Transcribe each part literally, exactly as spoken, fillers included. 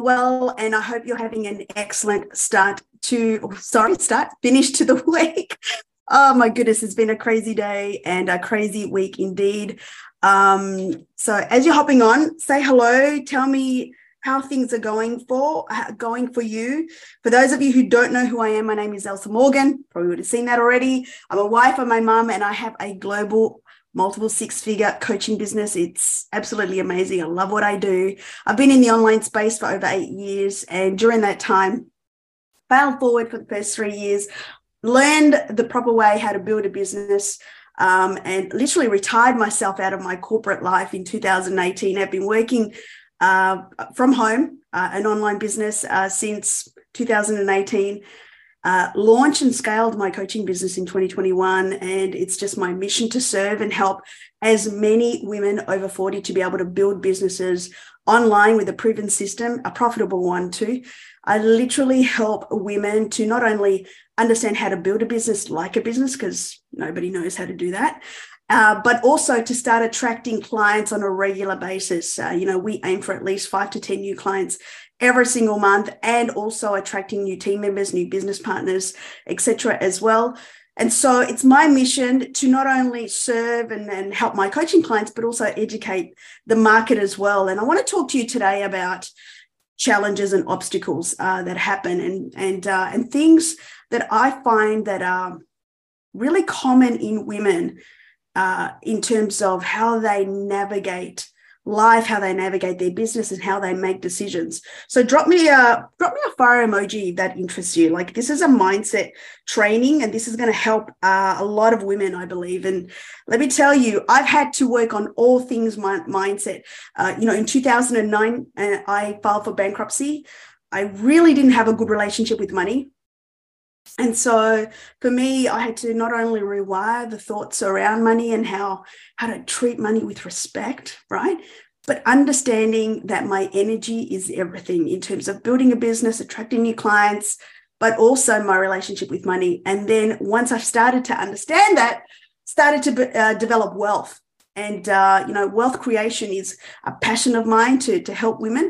you're well, and I hope you're having an excellent start to, oh, sorry, start, finish to the week. Oh, my goodness, it's been a crazy day and a crazy week indeed. Um, so as you're hopping on, say hello, tell me how things are going for going for you. For those of you who don't know who I am, my name is Elsa Morgan. Probably would have seen that already. I'm a wife and my mum, and I have a global multiple six-figure coaching business. It's absolutely amazing. I love what I do. I've been in the online space for over eight years, and during that time, failed forward for the first three years, learned the proper way how to build a business, um, and literally retired myself out of my corporate life in two thousand eighteen. I've been working Uh, from home, uh, an online business uh, since two thousand eighteen, uh, launched and scaled my coaching business in twenty twenty-one, and it's just my mission to serve and help as many women over forty to be able to build businesses online with a proven system, a profitable one too. I literally help women to not only understand how to build a business like a business, because nobody knows how to do that, Uh, but also to start attracting clients on a regular basis. Uh, you know, we aim for at least five to ten new clients every single month, and also attracting new team members, new business partners, et cetera as well. And so it's my mission to not only serve and, and help my coaching clients, but also educate the market as well. And I want to talk to you today about challenges and obstacles uh, that happen and, and, uh, and things that I find that are really common in women Uh, in terms of how they navigate life, how they navigate their business, and how they make decisions. So drop me a drop me a fire emoji if that interests you. Like, this is a mindset training, and this is going to help uh, a lot of women, I believe. And let me tell you, I've had to work on all things my mindset. Uh, you know, in two thousand nine, uh, I filed for bankruptcy. I really didn't have a good relationship with money. And so for me, I had to not only rewire the thoughts around money and how, how to treat money with respect, right? But understanding that my energy is everything in terms of building a business, attracting new clients, but also my relationship with money. And then once I've started to understand that, started to uh, develop wealth. And, uh, you know, wealth creation is a passion of mine to, to help women.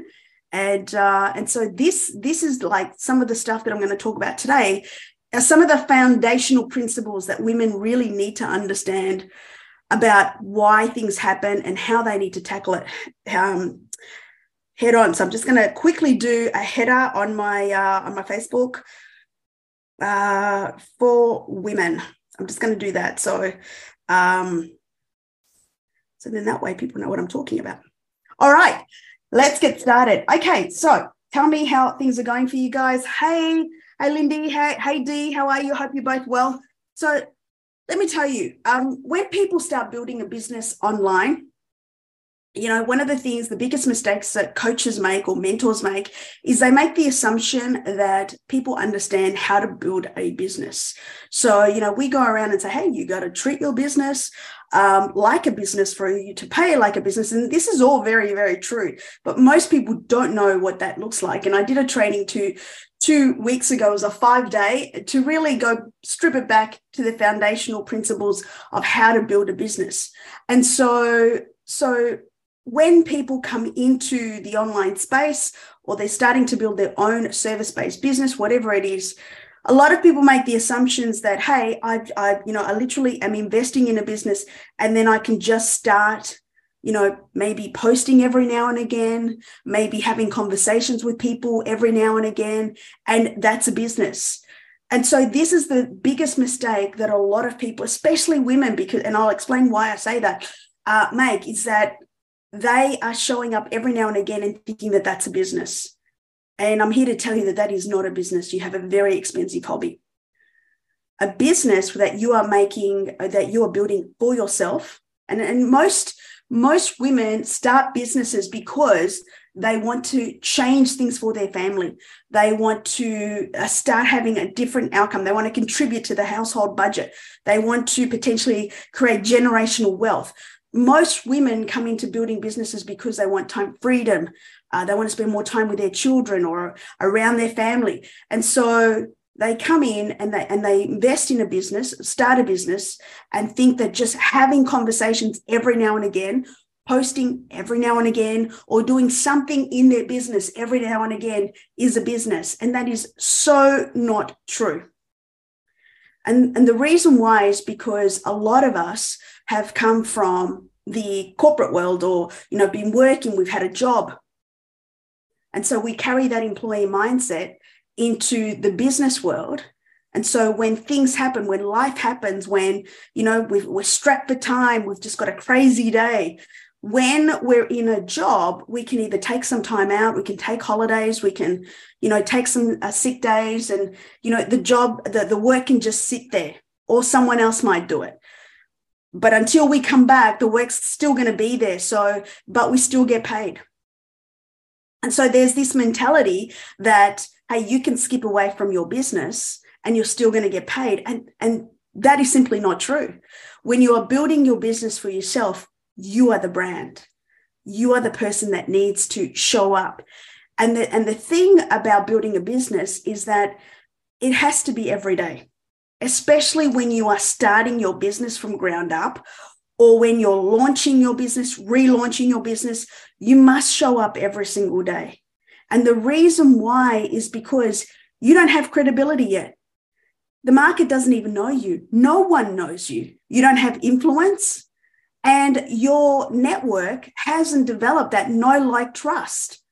And uh, and so this this is like some of the stuff that I'm going to talk about today are some of the foundational principles that women really need to understand about why things happen and how they need to tackle it um, head on. So I'm just going to quickly do a header on my uh, on my Facebook uh, for women. I'm just going to do that. So um, so then that way people know what I'm talking about. All right. Let's get started. Okay, so tell me how things are going for you guys. Hey, hey, Lindy. Hey, hey, Dee. How are you? Hope you're both well. So let me tell you, um, when people start building a business online, you know, one of the things, the biggest mistakes that coaches make or mentors make is they make the assumption that people understand how to build a business. So, you know, we go around and say, hey, you got to treat your business um, like a business, for you to pay like a business. And this is all very, very true. But most people don't know what that looks like. And I did a training to two weeks ago, it was a five day, to really go strip it back to the foundational principles of how to build a business. And so, so, when people come into the online space or they're starting to build their own service-based business, whatever it is, a lot of people make the assumptions that, hey, I, I, you know, I literally am investing in a business, and then I can just start, you know, maybe posting every now and again, maybe having conversations with people every now and again, and that's a business. And so this is the biggest mistake that a lot of people, especially women, because, and I'll explain why I say that, uh, make, is that they are showing up every now and again and thinking that that's a business. And I'm here to tell you that that is not a business. You have a very expensive hobby. A business that you are making, that you are building for yourself. And, and most, most women start businesses because they want to change things for their family. They want to start having a different outcome. They want to contribute to the household budget. They want to potentially create generational wealth. Most women come into building businesses because they want time freedom. Uh, they want to spend more time with their children or around their family. And so they come in and they, and they invest in a business, start a business, and think that just having conversations every now and again posting every now and again or doing something in their business every now and again is a business. And that is so not true. And, and the reason why is because a lot of us have come from the corporate world or, you know, been working, we've had a job. And so we carry that employee mindset into the business world. And so when things happen, when life happens, when, you know, we've, we're strapped for time, we've just got a crazy day. When we're in a job, we can either take some time out, we can take holidays, we can, you know, take some uh, sick days and, you know, the job, the, the work can just sit there or someone else might do it. But until we come back, the work's still going to be there. So, but we still get paid. And so there's this mentality that, hey, you can skip away from your business and you're still going to get paid. And, and that is simply not true. When you are building your business for yourself, you are the brand. You are the person that needs to show up. And the, and the thing about building a business is that it has to be every day, especially when you are starting your business from ground up or when you're launching your business, relaunching your business, you must show up every single day. And the reason why is because you don't have credibility yet. The market doesn't even know you. No one knows you. You don't have influence. And your network hasn't developed that know, like, trust.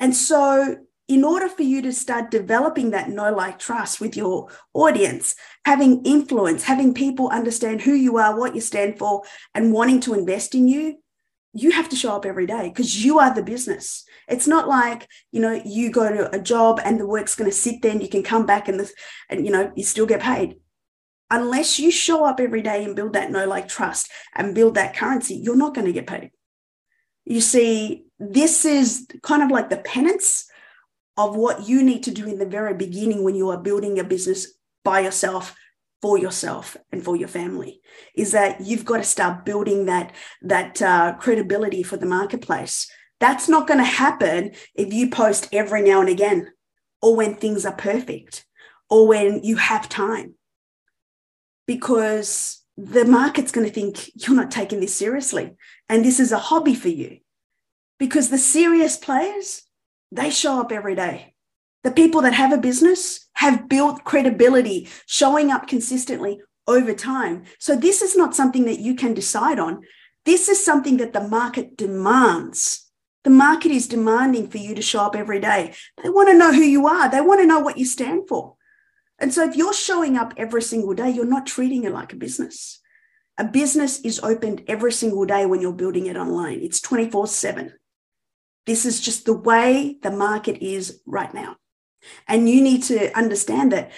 And so in order for you to start developing that know, like, trust with your audience, having influence, having people understand who you are, what you stand for, and wanting to invest in you, you have to show up every day because you are the business. It's not like, you know, you go to a job and the work's going to sit there and you can come back and, the, and, you know, you still get paid. Unless you show up every day and build that know, like, trust and build that currency, you're not going to get paid. You see, this is kind of like the penance of what you need to do in the very beginning when you are building your business by yourself, for yourself and for your family, is that you've got to start building that, that uh, credibility for the marketplace. That's not going to happen if you post every now and again or when things are perfect or when you have time, because the market's going to think you're not taking this seriously and this is a hobby for you. Because the serious players, they show up every day. The people that have a business have built credibility, showing up consistently over time. So this is not something that you can decide on. This is something that the market demands. The market is demanding for you to show up every day. They want to know who you are. They want to know what you stand for. And so if you're showing up every single day, you're not treating it like a business. A business is opened every single day when you're building it online. It's twenty-four seven. This is just the way the market is right now. And you need to understand that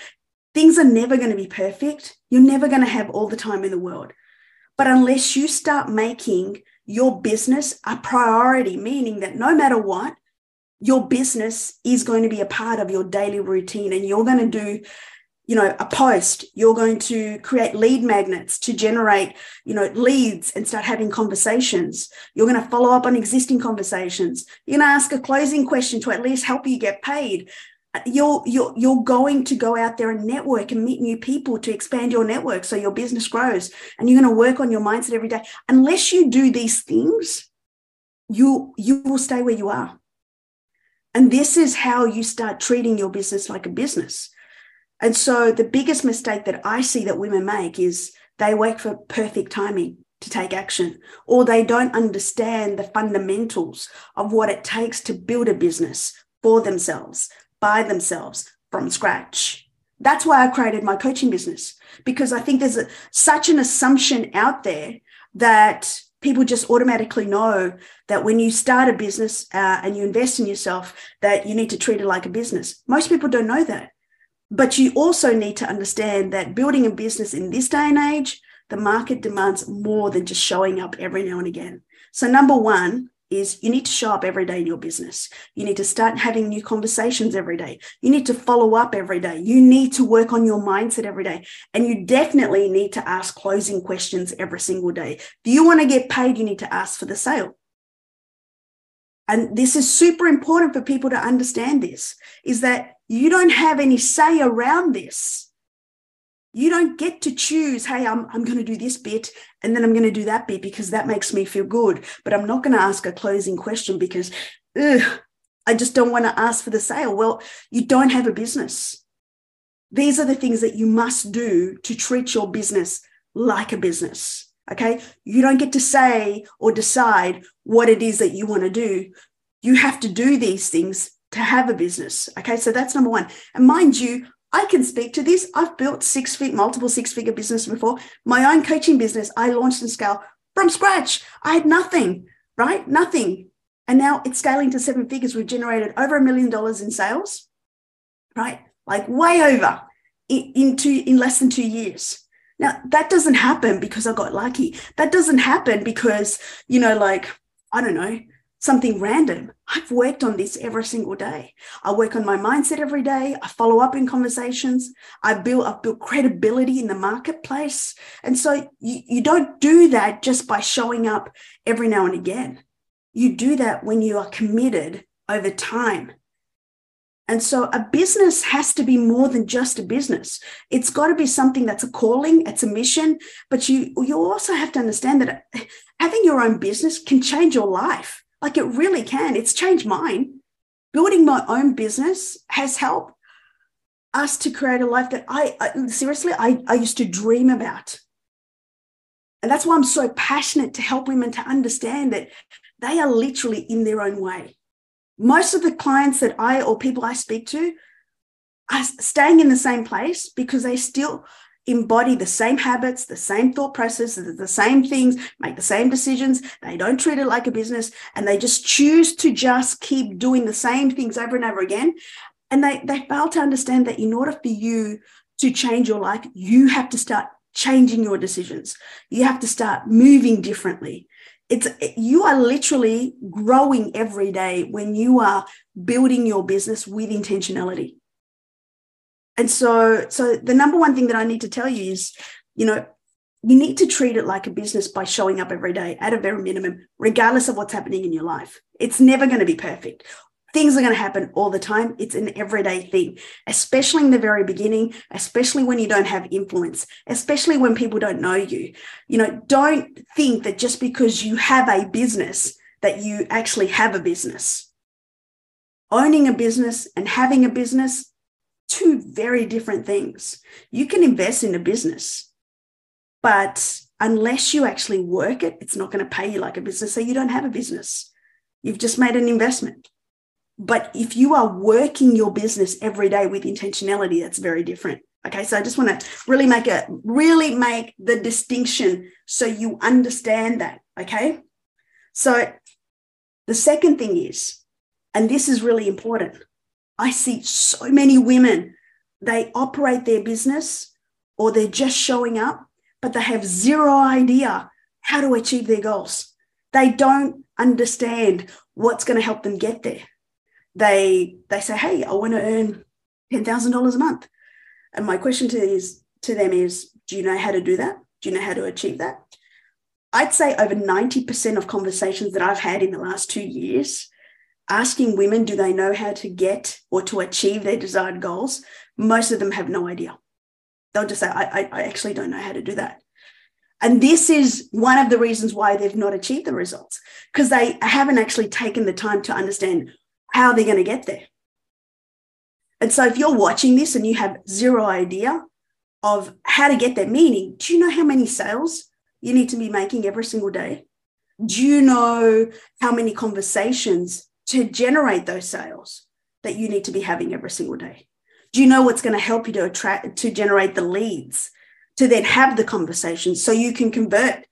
things are never going to be perfect. You're never going to have all the time in the world. But unless you start making your business a priority, meaning that no matter what, your business is going to be a part of your daily routine and you're going to do, you know, a post, you're going to create lead magnets to generate, you know, leads and start having conversations. You're going to follow up on existing conversations. You're going to ask a closing question to at least help you get paid. You're, you're, you're going to go out there and network and meet new people to expand your network so your business grows, and you're going to work on your mindset every day. Unless you do these things, you, you will stay where you are. And this is how you start treating your business like a business. And so the biggest mistake that I see that women make is they wait for perfect timing to take action, or they don't understand the fundamentals of what it takes to build a business for themselves, by themselves, from scratch. That's why I created my coaching business, because I think there's a, such an assumption out there that people just automatically know that when you start a business uh, and you invest in yourself, that you need to treat it like a business. Most people don't know that. But you also need to understand that building a business in this day and age, the market demands more than just showing up every now and again. So number one is you need to show up every day in your business. You need to start having new conversations every day. You need to follow up every day. You need to work on your mindset every day. And you definitely need to ask closing questions every single day. If you want to get paid, you need to ask for the sale. And this is super important for people to understand, this, is that you don't have any say around this. You don't get to choose, hey, I'm, I'm going to do this bit and then I'm going to do that bit because that makes me feel good. But I'm not going to ask a closing question because ugh, I just don't want to ask for the sale. Well, you don't have a business. These are the things that you must do to treat your business like a business, okay? You don't get to say or decide what it is that you want to do. You have to do these things to have a business, okay? So that's number one. And mind you, I can speak to this. I've built six figure, multiple six-figure business before. My own coaching business, I launched and scaled from scratch. I had nothing, right? Nothing. And now it's scaling to seven figures. We've generated over a million dollars in sales, right? Like way over in, in, two, in less than two years. Now, that doesn't happen because I got lucky. That doesn't happen because, you know, like, I don't know, something random. I've worked on this every single day. I work on my mindset every day. I follow up in conversations. I build, I've built credibility in the marketplace. And so you, you don't do that just by showing up every now and again. You do that when you are committed over time. And so a business has to be more than just a business. It's got to be something that's a calling, it's a mission, but you, you also have to understand that having your own business can change your life. Like it really can. It's changed mine. Building my own business has helped us to create a life that I, I seriously, I, I used to dream about. And that's why I'm so passionate to help women to understand that they are literally in their own way. Most of the clients that I or people I speak to are staying in the same place because they still embody the same habits, the same thought processes, the same things, make the same decisions. They don't treat it like a business and they just choose to just keep doing the same things over and over again. And they, they fail to understand that in order for you to change your life, you have to start changing your decisions. You have to start moving differently. It's you are literally growing every day when you are building your business with intentionality. And so, so the number one thing that I need to tell you is, you know, you need to treat it like a business by showing up every day at a very minimum, regardless of what's happening in your life. It's never going to be perfect. Things are going to happen all the time. It's an everyday thing, especially in the very beginning, especially when you don't have influence, especially when people don't know you. You know, don't think that just because you have a business that you actually have a business. Owning a business and having a business, two very different things. You can invest in a business, but unless you actually work it, it's not going to pay you like a business. So you don't have a business. You've just made an investment. But if you are working your business every day with intentionality, that's very different. Okay, so I just want to really make a really make the distinction so you understand that. Okay, so the second thing is, and this is really important, I see so many women, they operate their business or they're just showing up, but they have zero idea how to achieve their goals. They don't understand what's going to help them get there. They they say, hey, I want to earn ten thousand dollars a month. And my question to, is, to them is, do you know how to do that? Do you know how to achieve that? I'd say over ninety percent of conversations that I've had in the last two years asking women, do they know how to get or to achieve their desired goals? Most of them have no idea. They'll just say, I, I, I actually don't know how to do that. And this is one of the reasons why they've not achieved the results, because they haven't actually taken the time to understand how they're going to get there. And so if you're watching this and you have zero idea of how to get there, meaning, do you know how many sales you need to be making every single day? Do you know how many conversations to generate those sales that you need to be having every single day? Do you know what's going to help you to attract, to generate the leads, to then have the conversations so you can convert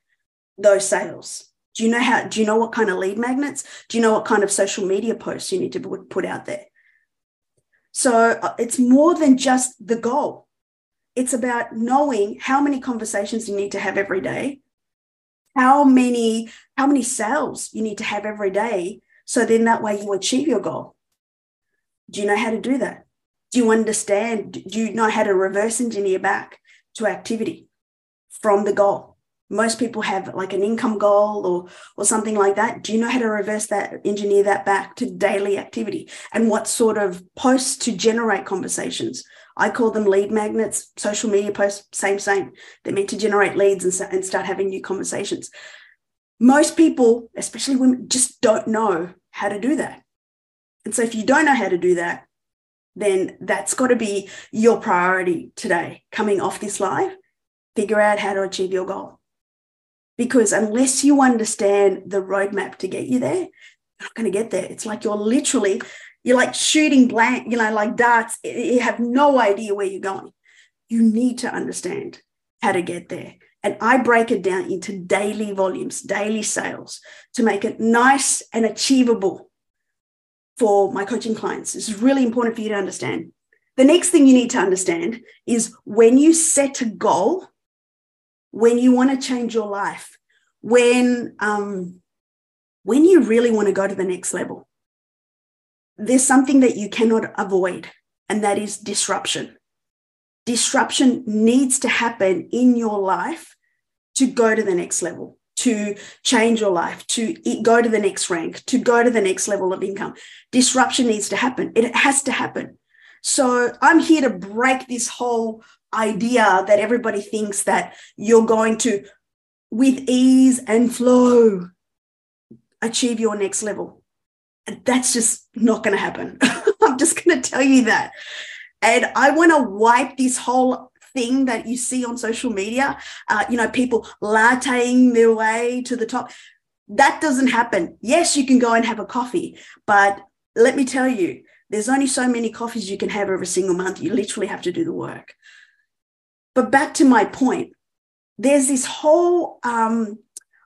those sales? Do you know how, do you know what kind of lead magnets? Do you know what kind of social media posts you need to put out there? So it's more than just the goal. It's about knowing how many conversations you need to have every day, how many, how many sales you need to have every day. So then that way you achieve your goal. Do you know how to do that? Do you understand? Do you know how to reverse engineer back to activity from the goal? most people have like an income goal or or something like that. Do you know how to reverse that, engineer that back to daily activity? And what sort of posts to generate conversations? I call them lead magnets, social media posts, same, same. They're meant to generate leads and, and start having new conversations. Most people, especially women, just don't know how to do that. And so if you don't know how to do that, then that's got to be your priority today. Coming off this live, figure out how to achieve your goal. Because unless you understand the roadmap to get you there, you're not going to get there. It's like you're literally, you're like shooting blank, you know, like darts. You have no idea where you're going. You need to understand how to get there. And I break it down into daily volumes, daily sales, to make it nice and achievable for my coaching clients. This is really important for you to understand. The next thing you need to understand is when you set a goal, when you want to change your life, when, um, when you really want to go to the next level, there's something that you cannot avoid, and that is disruption. Disruption needs to happen in your life to go to the next level, to change your life, to go to the next rank, to go to the next level of income. Disruption needs to happen. It has to happen. So I'm here to break this whole idea that everybody thinks that you're going to, with ease and flow, achieve your next level. That's just not going to happen. I'm just going to tell you that. And I want to wipe this whole thing that you see on social media, uh, you know, people latteing their way to the top. That doesn't happen. Yes, you can go and have a coffee, but let me tell you, there's only so many coffees you can have every single month. You literally have to do the work. But back to my point, there's this whole um,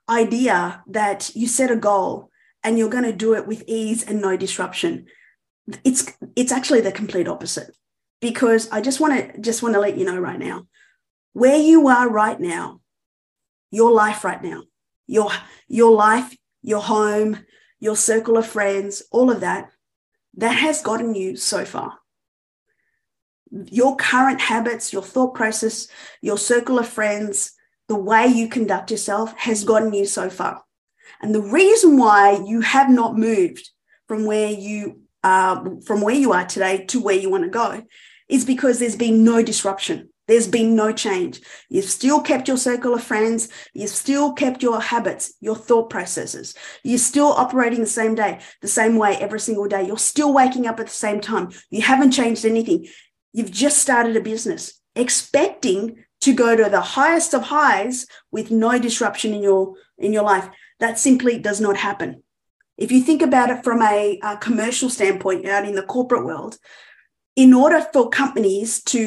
idea that you set a goal and you're going to do it with ease and no disruption. It's it's actually the complete opposite. Because I just want to just want to let you know right now, where you are right now, your life right now, your, your life, your home, your circle of friends, all of that, that has gotten you so far. Your current habits, your thought process, your circle of friends, the way you conduct yourself has gotten you so far. And the reason why you have not moved from where you Uh, from where you are today to where you want to go is because there's been no disruption. There's been no change. You've still kept your circle of friends. You've still kept your habits, your thought processes. You're still operating the same day, the same way every single day. You're still waking up at the same time. You haven't changed anything. You've just started a business expecting to go to the highest of highs with no disruption in your, in your life. That simply does not happen. If you think about it from a, a commercial standpoint out in the corporate world, in order for companies to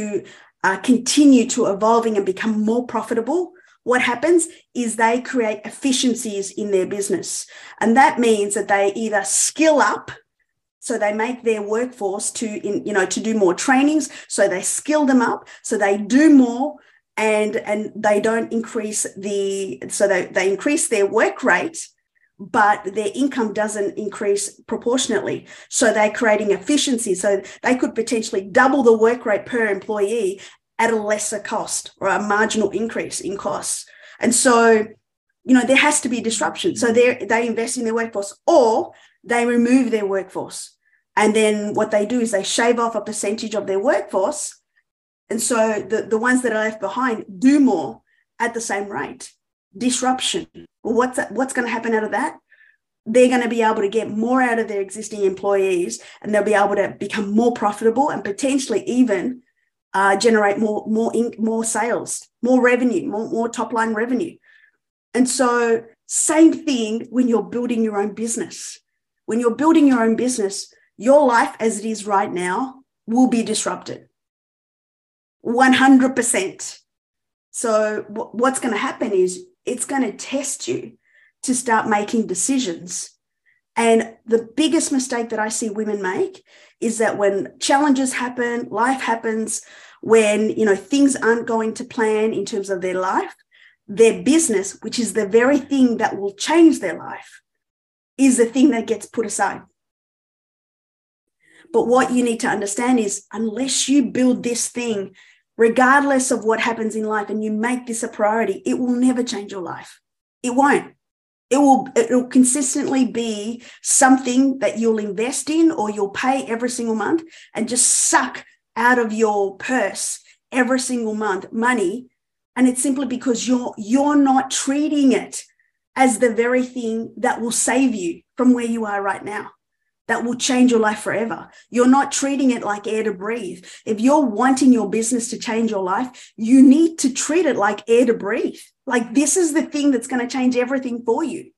uh, continue to evolving and become more profitable, what happens is they create efficiencies in their business. And that means that they either skill up, so they make their workforce to, in, you know, to do more trainings, so they skill them up, so they do more, and, and they don't increase the, so they, they increase their work rate, but their income doesn't increase proportionately. So they're creating efficiency. So they could potentially double the work rate per employee at a lesser cost or a marginal increase in costs. And so, you know, there has to be disruption. So they invest in their workforce, or they remove their workforce. And then what they do is they shave off a percentage of their workforce. And so the, the ones that are left behind do more at the same rate. Disruption. Well, what's that, what's going to happen out of that? They're going to be able to get more out of their existing employees, and they'll be able to become more profitable and potentially even uh, generate more more in, more sales, more revenue, more, more top line revenue. And so, same thing when you're building your own business. When you're building your own business, your life as it is right now will be disrupted. one hundred percent. So, w- what's going to happen is it's going to test you to start making decisions. And the biggest mistake that I see women make is that when challenges happen, life happens, when, you know, things aren't going to plan in terms of their life, their business, which is the very thing that will change their life, is the thing that gets put aside. But what you need to understand is unless you build this thing regardless of what happens in life, and you make this a priority, it will never change your life. It won't. It will, it will consistently be something that you'll invest in or you'll pay every single month and just suck out of your purse every single month money. And it's simply because you're, you're not treating it as the very thing that will save you from where you are right now, that will change your life forever. You're not treating it like air to breathe. If you're wanting your business to change your life, you need to treat it like air to breathe. Like this is the thing that's going to change everything for you.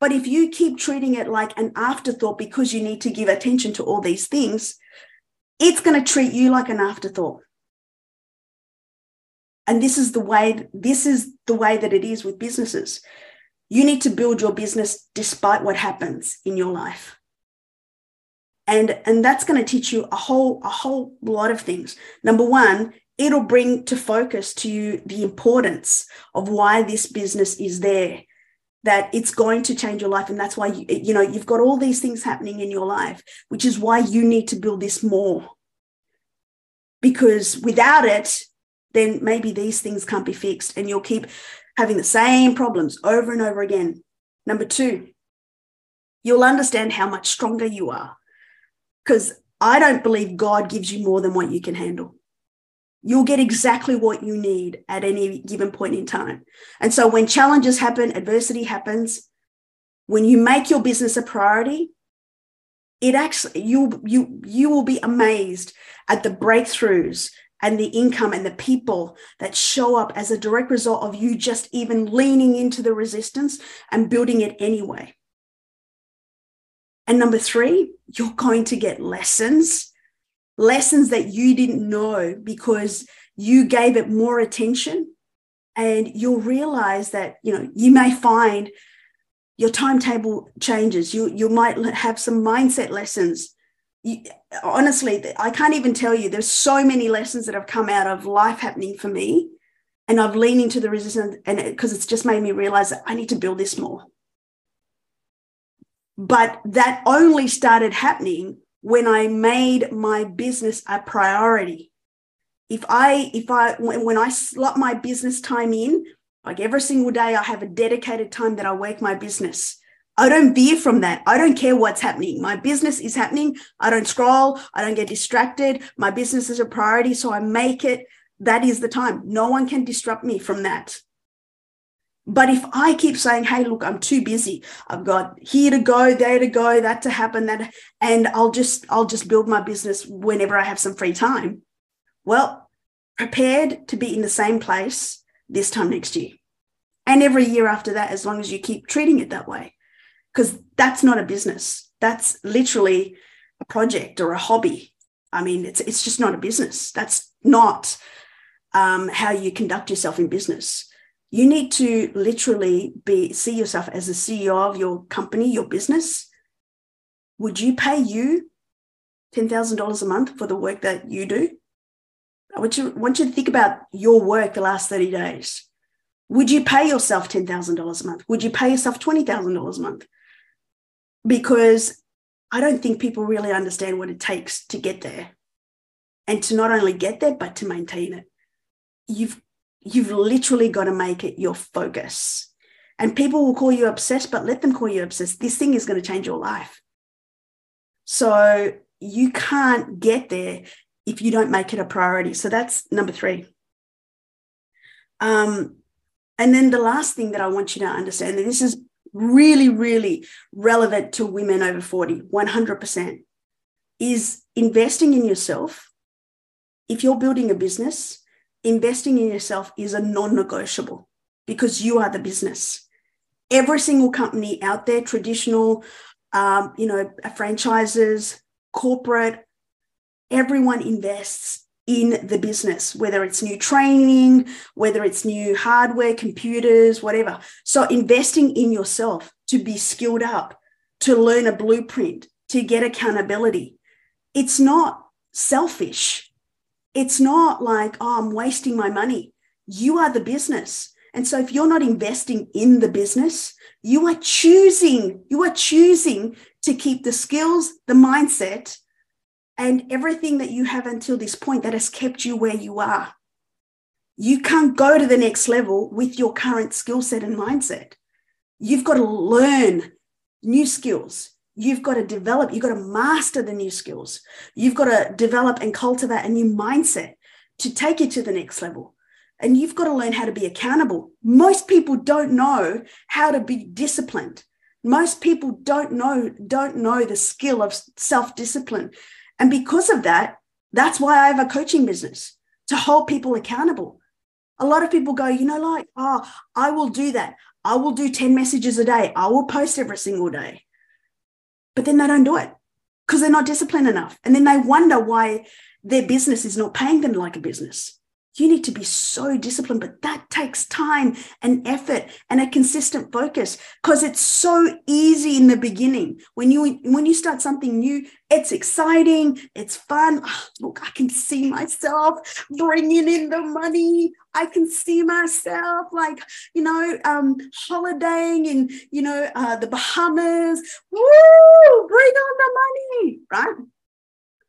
But if you keep treating it like an afterthought because you need to give attention to all these things, it's going to treat you like an afterthought. And this is the way, this is the way that it is with businesses. You need to build your business despite what happens in your life. And, and that's going to teach you a whole, a whole lot of things. Number one, it'll bring to focus to you the importance of why this business is there, that it's going to change your life. And that's why, you, you know, you've got all these things happening in your life, which is why you need to build this more. Because without it, then maybe these things can't be fixed and you'll keep having the same problems over and over again. Number two, you'll understand how much stronger you are, because I don't believe God gives you more than what you can handle. You'll get exactly what you need at any given point in time. And so when challenges happen, adversity happens, when you make your business a priority, it actually you you you will be amazed at the breakthroughs and the income and the people that show up as a direct result of you just even leaning into the resistance and building it anyway. And number three, you're going to get lessons, lessons that you didn't know because you gave it more attention, and you'll realize that, you know, you may find your timetable changes. You, you might have some mindset lessons. You, honestly, I can't even tell you. There's so many lessons that have come out of life happening for me, and I've leaned into the resistance, and because it, it's just made me realize that I need to build this more. But that only started happening when I made my business a priority. If I, if I, when I slot my business time in, like every single day, I have a dedicated time that I work my business. I don't veer from that. I don't care what's happening. My business is happening. I don't scroll. I don't get distracted. My business is a priority, so I make it. That is the time. No one can disrupt me from that. But if I keep saying, hey, look, I'm too busy. I've got here to go, there to go, that to happen, that, and I'll just, I'll just build my business whenever I have some free time. Well, prepared to be in the same place this time next year. And every year after that, as long as you keep treating it that way. Because that's not a business. That's literally a project or a hobby. I mean, it's it's just not a business. That's not um, how you conduct yourself in business. You need to literally be see yourself as the C E O of your company, your business. Would you pay you ten thousand dollars a month for the work that you do? I want you, want you to think about your work the last thirty days. Would you pay yourself ten thousand dollars a month? Would you pay yourself twenty thousand dollars a month? Because I don't think people really understand what it takes to get there, and to not only get there, but to maintain it. You've You've literally got to make it your focus. And people will call you obsessed, but let them call you obsessed. This thing is going to change your life. So you can't get there if you don't make it a priority. So that's number three. Um, and then the last thing that I want you to understand, and this is really, really relevant to women over forty, one hundred percent, is investing in yourself. If you're building a business, investing in yourself is a non-negotiable, because you are the business. Every single company out there, traditional, um, you know, franchises, corporate, everyone invests in the business, whether it's new training, whether it's new hardware, computers, whatever. So investing in yourself to be skilled up, to learn a blueprint, to get accountability. It's not selfish. It's not like, oh, I'm wasting my money. You are the business. And so if you're not investing in the business, you are choosing, you are choosing to keep the skills, the mindset, and everything that you have until this point that has kept you where you are. You can't go to the next level with your current skill set and mindset. You've got to learn new skills. You've got to develop. You've got to master the new skills. You've got to develop and cultivate a new mindset to take you to the next level. And you've got to learn how to be accountable. Most people don't know how to be disciplined. Most people don't know, don't know the skill of self-discipline. And because of that, that's why I have a coaching business, to hold people accountable. A lot of people go, you know, like, oh, I will do that. I will do ten messages a day. I will post every single day. But then they don't do it because they're not disciplined enough. And then they wonder why their business is not paying them like a business. You need to be so disciplined, but that takes time and effort and a consistent focus, because it's so easy in the beginning. When you when you start something new, it's exciting, it's fun. Oh, look, I can see myself bringing in the money. I can see myself, like, you know, um, holidaying in, you know, uh, the Bahamas. Woo, bring on the money, right?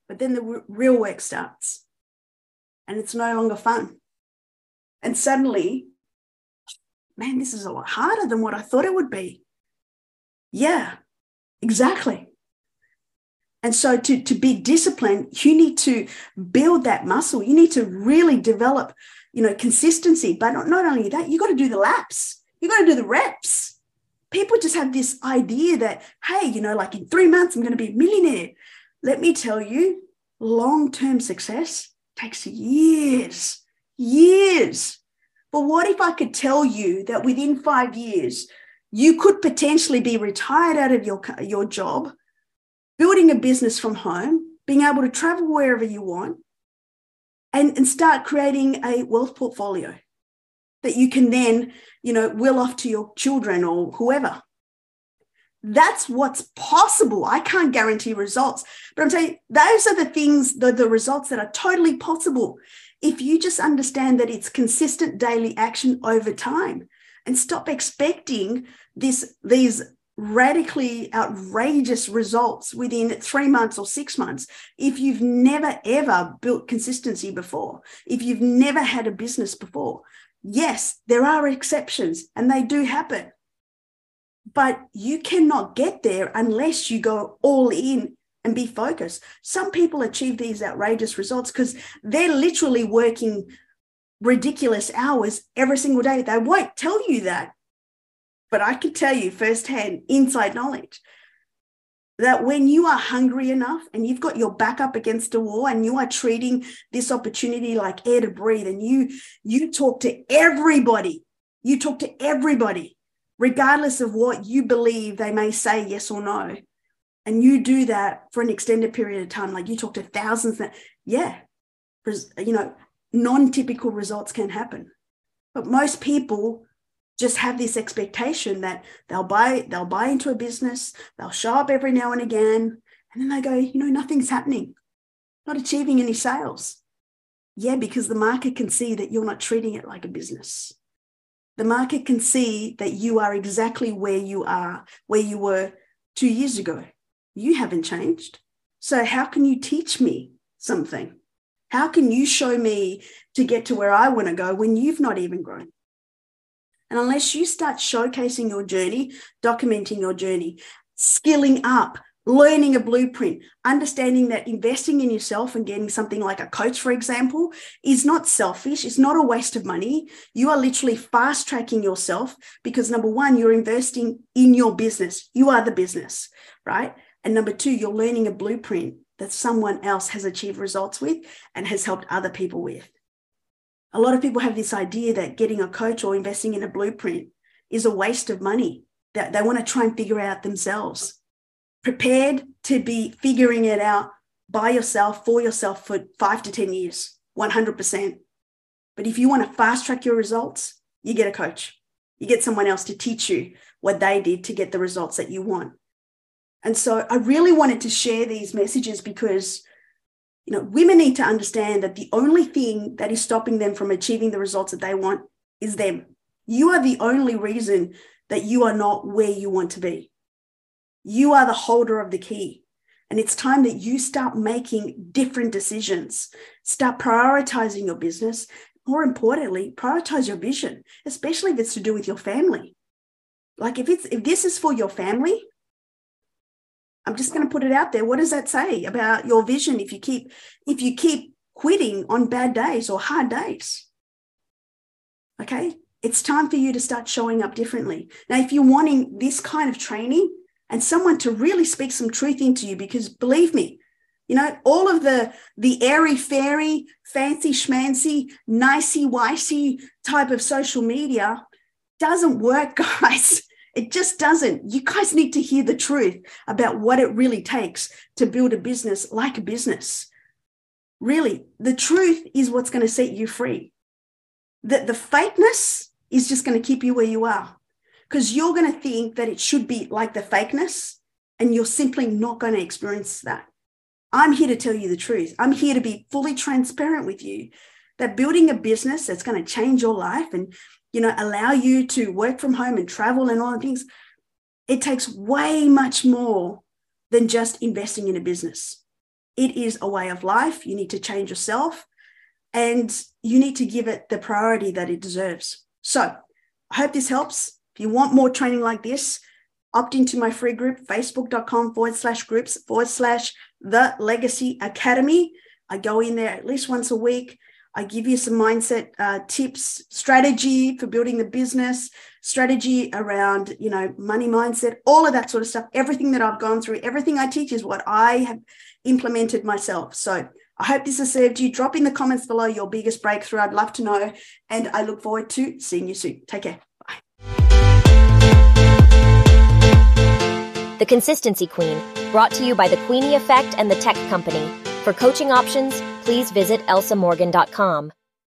But then the w- real work starts. And it's no longer fun. And suddenly, man, this is a lot harder than what I thought it would be. Yeah, exactly. And so to, to be disciplined, you need to build that muscle. You need to really develop, you know, consistency. But not, not only that, you've got to do the laps. You've got to do the reps. People just have this idea that, hey, you know, like in three months, I'm going to be a millionaire. Let me tell you, long-term success takes years, years. But what if I could tell you that within five years, you could potentially be retired out of your, your job, building a business from home, being able to travel wherever you want, and, and start creating a wealth portfolio that you can then, you know, will off to your children or whoever. That's what's possible. I can't guarantee results, but I'm telling you, those are the things, the, the results that are totally possible if you just understand that it's consistent daily action over time, and stop expecting this these radically outrageous results within three months or six months if you've never, ever built consistency before, if you've never had a business before. Yes, there are exceptions, and they do happen. But you cannot get there unless you go all in and be focused. Some people achieve these outrageous results because they're literally working ridiculous hours every single day. They won't tell you that. But I can tell you firsthand, inside knowledge, that when you are hungry enough and you've got your back up against a wall and you are treating this opportunity like air to breathe, and you, you talk to everybody, you talk to everybody, regardless of what you believe they may say yes or no, and you do that for an extended period of time, like you talk to thousands, that, yeah, you know, non-typical results can happen. But most people just have this expectation that they'll buy, they'll buy into a business, they'll show up every now and again, and then they go, you know, nothing's happening, not achieving any sales. Yeah, because the market can see that you're not treating it like a business. The market can see that you are exactly where you are, where you were two years ago. You haven't changed. So how can you teach me something? How can you show me to get to where I want to go when you've not even grown? And unless you start showcasing your journey, documenting your journey, skilling up, learning a blueprint, understanding that investing in yourself and getting something like a coach, for example, is not selfish. It's not a waste of money. You are literally fast tracking yourself because, number one, you're investing in your business. You are the business, right? And number two, you're learning a blueprint that someone else has achieved results with and has helped other people with. A lot of people have this idea that getting a coach or investing in a blueprint is a waste of money, that they want to try and figure out themselves. Prepared to be figuring it out by yourself, for yourself, for five to ten years, one hundred percent. But if you want to fast track your results, you get a coach. You get someone else to teach you what they did to get the results that you want. And so I really wanted to share these messages because, you know, women need to understand that the only thing that is stopping them from achieving the results that they want is them. You are the only reason that you are not where you want to be. You are the holder of the key. And it's time that you start making different decisions. Start prioritizing your business. More importantly, prioritize your vision, especially if it's to do with your family. Like if it's if this is for your family, I'm just going to put it out there. What does that say about your vision if you keep if you keep quitting on bad days or hard days? Okay? It's time for you to start showing up differently. Now, if you're wanting this kind of training and someone to really speak some truth into you, because believe me, you know, all of the, the airy-fairy, fancy-schmancy, nicey-wicey type of social media doesn't work, guys. It just doesn't. You guys need to hear the truth about what it really takes to build a business like a business. Really, the truth is what's going to set you free. That the fakeness is just going to keep you where you are, because you're going to think that it should be like the fakeness, and you're simply not going to experience that. I'm here to tell you the truth. I'm here to be fully transparent with you that building a business that's going to change your life and, you know, allow you to work from home and travel and all the things, it takes way much more than just investing in a business. It is a way of life. You need to change yourself and you need to give it the priority that it deserves. So I hope this helps. If you want more training like this, opt into my free group, facebook.com forward slash groups forward slash The Legacy Academy. I go in there at least once a week. I give you some mindset uh, tips, strategy for building the business, strategy around, you know, money mindset, all of that sort of stuff. Everything that I've gone through, everything I teach is what I have implemented myself. So I hope this has served you. Drop in the comments below your biggest breakthrough. I'd love to know. And I look forward to seeing you soon. Take care. Bye. The Consistency Queen, brought to you by The Queenie Effect and The Tech Company. For coaching options, please visit elsa morgan dot com.